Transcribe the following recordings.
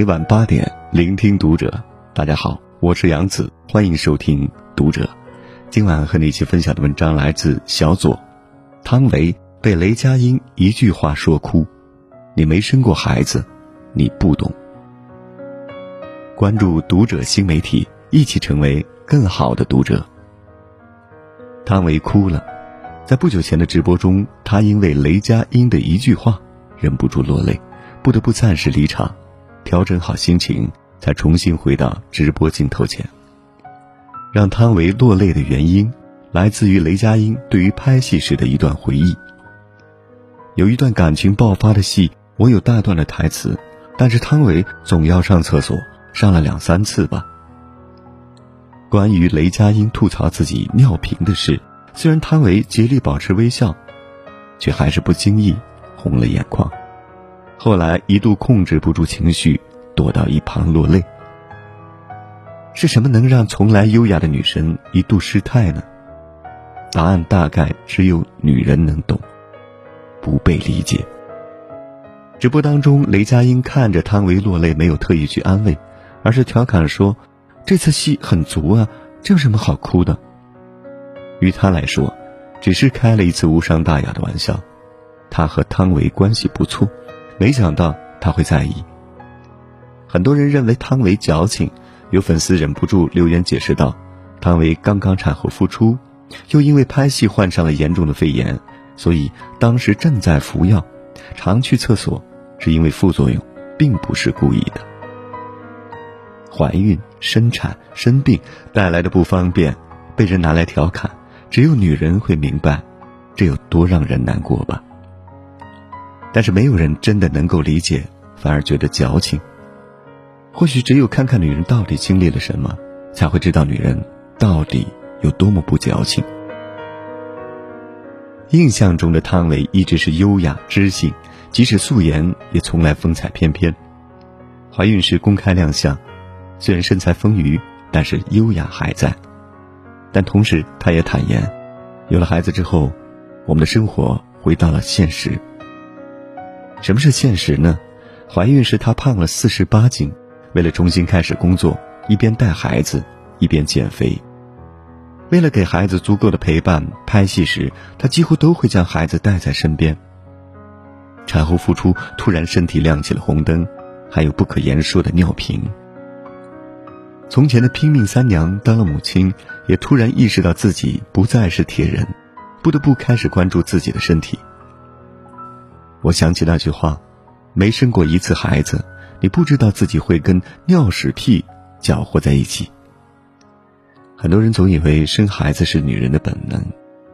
每晚8点聆听读者。大家好，我是杨子，欢迎收听读者。今晚和你一起分享的文章来自小左。汤唯被雷佳音一句话说哭，你没生过孩子，你不懂。关注读者新媒体，一起成为更好的读者。汤唯哭了，在不久前的直播中，她因为雷佳音的一句话忍不住落泪，不得不暂时离场，调整好心情才重新回到直播镜头前。让汤唯落泪的原因来自于雷佳音对于拍戏时的一段回忆。有一段感情爆发的戏，我有大段的台词，但是汤唯总要上厕所，上了2-3次吧。关于雷佳音吐槽自己尿频的事，虽然汤唯竭力保持微笑，却还是不经意红了眼眶，后来一度控制不住情绪，躲到一旁落泪。是什么能让从来优雅的女神一度失态呢？答案大概只有女人能懂，不被理解。直播当中，雷佳音看着汤唯落泪，没有特意去安慰，而是调侃说，这次戏很足啊，这有什么好哭的？于他来说，只是开了一次无伤大雅的玩笑。他和汤唯关系不错，没想到他会在意。很多人认为汤唯矫情，有粉丝忍不住留言解释道，汤唯刚刚产后复出，又因为拍戏患上了严重的肺炎，所以当时正在服药，常去厕所是因为副作用，并不是故意的。怀孕、生产、生病带来的不方便被人拿来调侃，只有女人会明白这有多让人难过吧。但是没有人真的能够理解，反而觉得矫情。或许只有看看女人到底经历了什么，才会知道女人到底有多么不矫情。印象中的汤唯一直是优雅知性，即使素颜也从来风采翩翩。怀孕时公开亮相，虽然身材丰腴，但是优雅还在。但同时她也坦言，有了孩子之后，我们的生活回到了现实。什么是现实呢？怀孕时她胖了48斤，为了重新开始工作，一边带孩子一边减肥。为了给孩子足够的陪伴，拍戏时她几乎都会将孩子带在身边。产后复出，突然身体亮起了红灯，还有不可言说的尿频。从前的拼命三娘当了母亲，也突然意识到自己不再是铁人，不得不开始关注自己的身体。我想起那句话，没生过1次孩子，你不知道自己会跟尿屎屁搅和在一起。很多人总以为生孩子是女人的本能，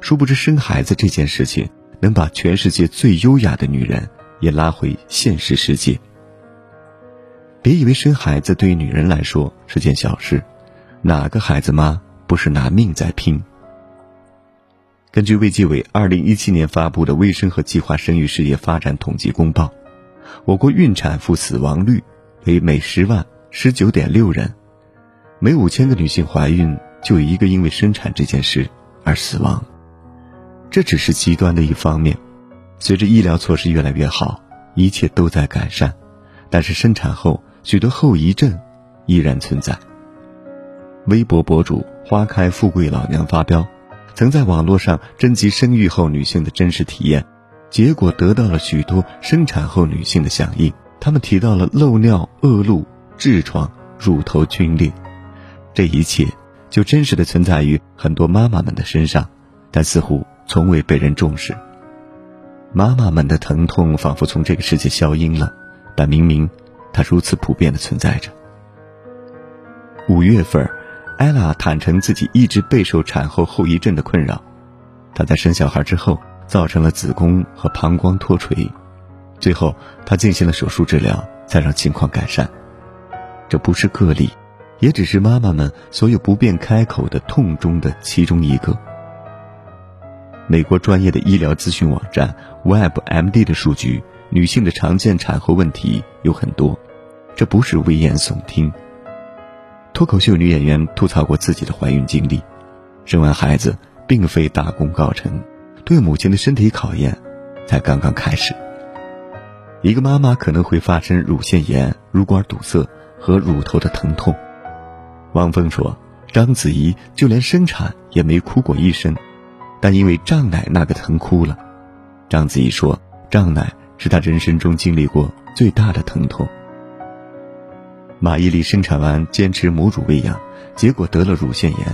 殊不知生孩子这件事情能把全世界最优雅的女人也拉回现实世界。别以为生孩子对于女人来说是件小事，哪个孩子妈不是拿命在拼？根据卫计委2017年发布的《卫生和计划生育事业发展统计公报》，我国孕产妇死亡率为每10万 19.6 人，每5000个女性怀孕就有1个因为生产这件事而死亡。这只是极端的一方面，随着医疗措施越来越好，一切都在改善，但是生产后许多后遗症依然存在。微博博主花开富贵老娘发飙，曾在网络上征集生育后女性的真实体验，结果得到了许多生产后女性的响应。她们提到了漏尿、恶露、痔疮、乳头皲裂，这一切就真实的存在于很多妈妈们的身上，但似乎从未被人重视。妈妈们的疼痛仿佛从这个世界消音了，但明明它如此普遍地存在着。5月份，艾拉坦诚自己一直备受产后后遗症的困扰，她在生小孩之后造成了子宫和膀胱脱垂，最后她进行了手术治疗，才让情况改善。这不是个例，也只是妈妈们所有不便开口的痛中的其中一个。美国专业的医疗咨询网站 WebMD 的数据，女性的常见产后问题有很多，这不是危言耸听。脱口秀女演员吐槽过自己的怀孕经历，生完孩子并非大功告成，对母亲的身体考验才刚刚开始。一个妈妈可能会发生乳腺炎、乳管堵塞和乳头的疼痛。汪峰说，章子怡就连生产也没哭过一声，但因为胀奶那个疼哭了。章子怡说，胀奶是她人生中经历过最大的疼痛。马伊琍生产完坚持母乳喂养，结果得了乳腺炎，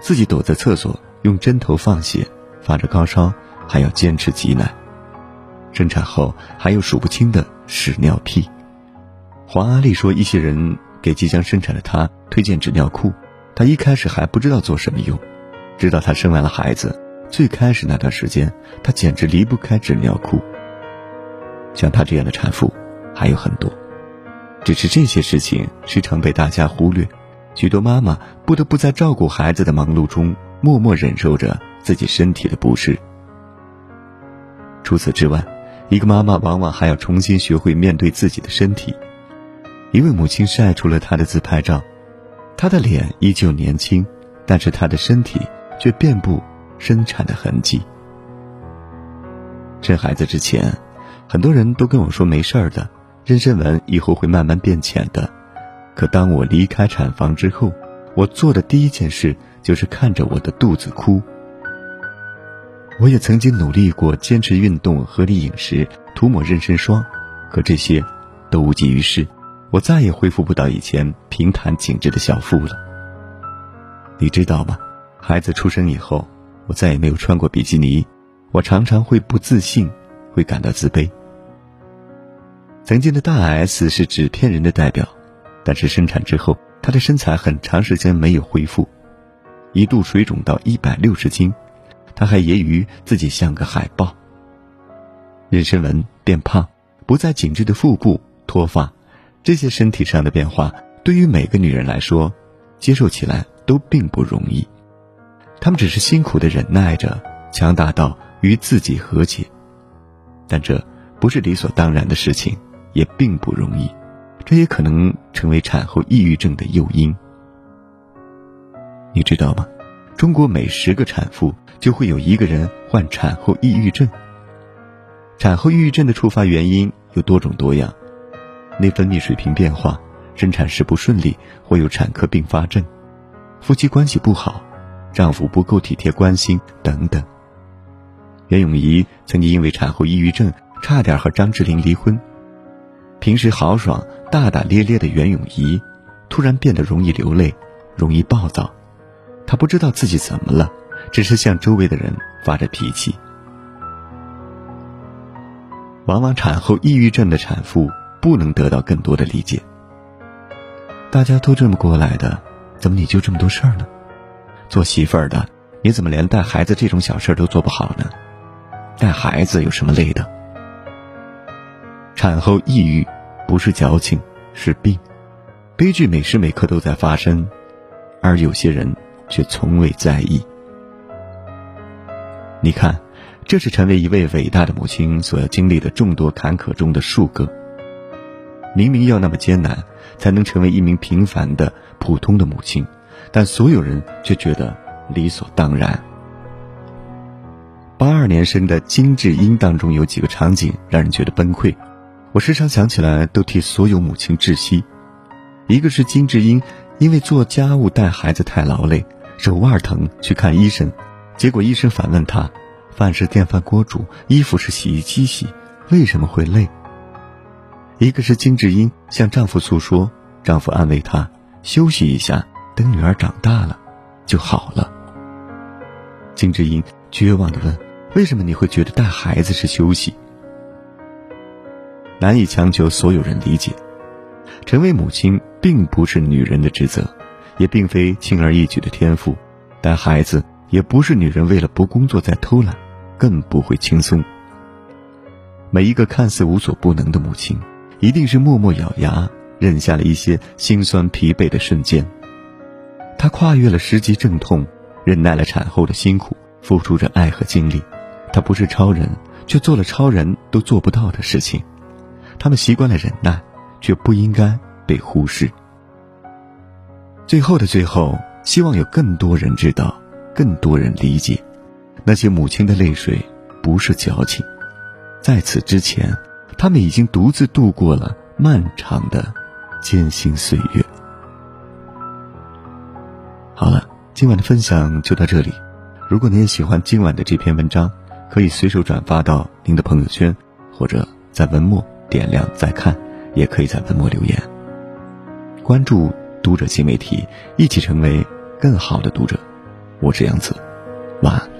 自己躲在厕所用针头放血，发着高烧还要坚持挤奶，生产后还有数不清的屎尿屁。黄阿丽说，一些人给即将生产的她推荐纸尿裤，她一开始还不知道做什么用，直到她生完了孩子，最开始那段时间她简直离不开纸尿裤。像她这样的产妇还有很多，只是这些事情时常被大家忽略，许多妈妈不得不在照顾孩子的忙碌中默默忍受着自己身体的不适。除此之外，一个妈妈往往还要重新学会面对自己的身体。一位母亲晒出了她的自拍照，她的脸依旧年轻，但是她的身体却遍布生产的痕迹。生孩子之前，很多人都跟我说没事儿的，妊娠纹以后会慢慢变浅的，可当我离开产房之后，我做的第一件事就是看着我的肚子哭。我也曾经努力过坚持运动、合理饮食、涂抹妊娠霜，可这些都无济于事，我再也恢复不到以前平坦紧致的小腹了。你知道吗？孩子出生以后，我再也没有穿过比基尼，我常常会不自信，会感到自卑。曾经的大 S 是纸片人的代表，但是生产之后，她的身材很长时间没有恢复，一度水肿到160斤，她还揶揄自己像个海豹。妊娠纹、变胖、不再紧致的腹部、脱发，这些身体上的变化对于每个女人来说，接受起来都并不容易，她们只是辛苦地忍耐着，强大到与自己和解。但这不是理所当然的事情，也并不容易，这也可能成为产后抑郁症的诱因。你知道吗？中国每10个产妇就会有1个人患产后抑郁症。产后抑郁症的触发原因有多种多样，内分泌水平变化、生产时不顺利或有产科并发症、夫妻关系不好、丈夫不够体贴关心等等。袁咏仪曾经因为产后抑郁症差点和张智霖离婚。平时豪爽大大咧咧的袁咏仪突然变得容易流泪、容易暴躁，她不知道自己怎么了，只是向周围的人发着脾气。往往产后抑郁症的产妇不能得到更多的理解，大家都这么过来的，怎么你就这么多事儿呢？做媳妇儿的你怎么连带孩子这种小事都做不好呢？带孩子有什么累的？产后抑郁不是矫情，是病，悲剧每时每刻都在发生，而有些人却从未在意。你看，这是成为一位伟大的母亲所要经历的众多坎坷中的数个。明明要那么艰难才能成为一名平凡的普通的母亲，但所有人却觉得理所当然。82年生的金智英当中有几个场景让人觉得崩溃，我时常想起来都替所有母亲窒息。一个是金智英因为做家务带孩子太劳累，手腕疼去看医生，结果医生反问她，饭是电饭锅煮，衣服是洗衣机洗，为什么会累？一个是金智英向丈夫诉说，丈夫安慰她，休息一下，等女儿长大了就好了。金智英绝望地问，为什么你会觉得带孩子是休息？难以强求所有人理解，成为母亲并不是女人的职责，也并非轻而易举的天赋，带孩子也不是女人为了不工作在偷懒，更不会轻松。每一个看似无所不能的母亲，一定是默默咬牙忍下了一些心酸疲惫的瞬间，她跨越了10级阵痛，忍耐了产后的辛苦，付出着爱和精力。她不是超人，却做了超人都做不到的事情，他们习惯了忍耐，却不应该被忽视。最后的最后，希望有更多人知道，更多人理解，那些母亲的泪水不是矫情。在此之前，他们已经独自度过了漫长的艰辛岁月。好了，今晚的分享就到这里。如果您也喜欢今晚的这篇文章，可以随手转发到您的朋友圈，或者在文末点亮再看，也可以在文末留言。关注读者新媒体，一起成为更好的读者。我是杨子，晚安。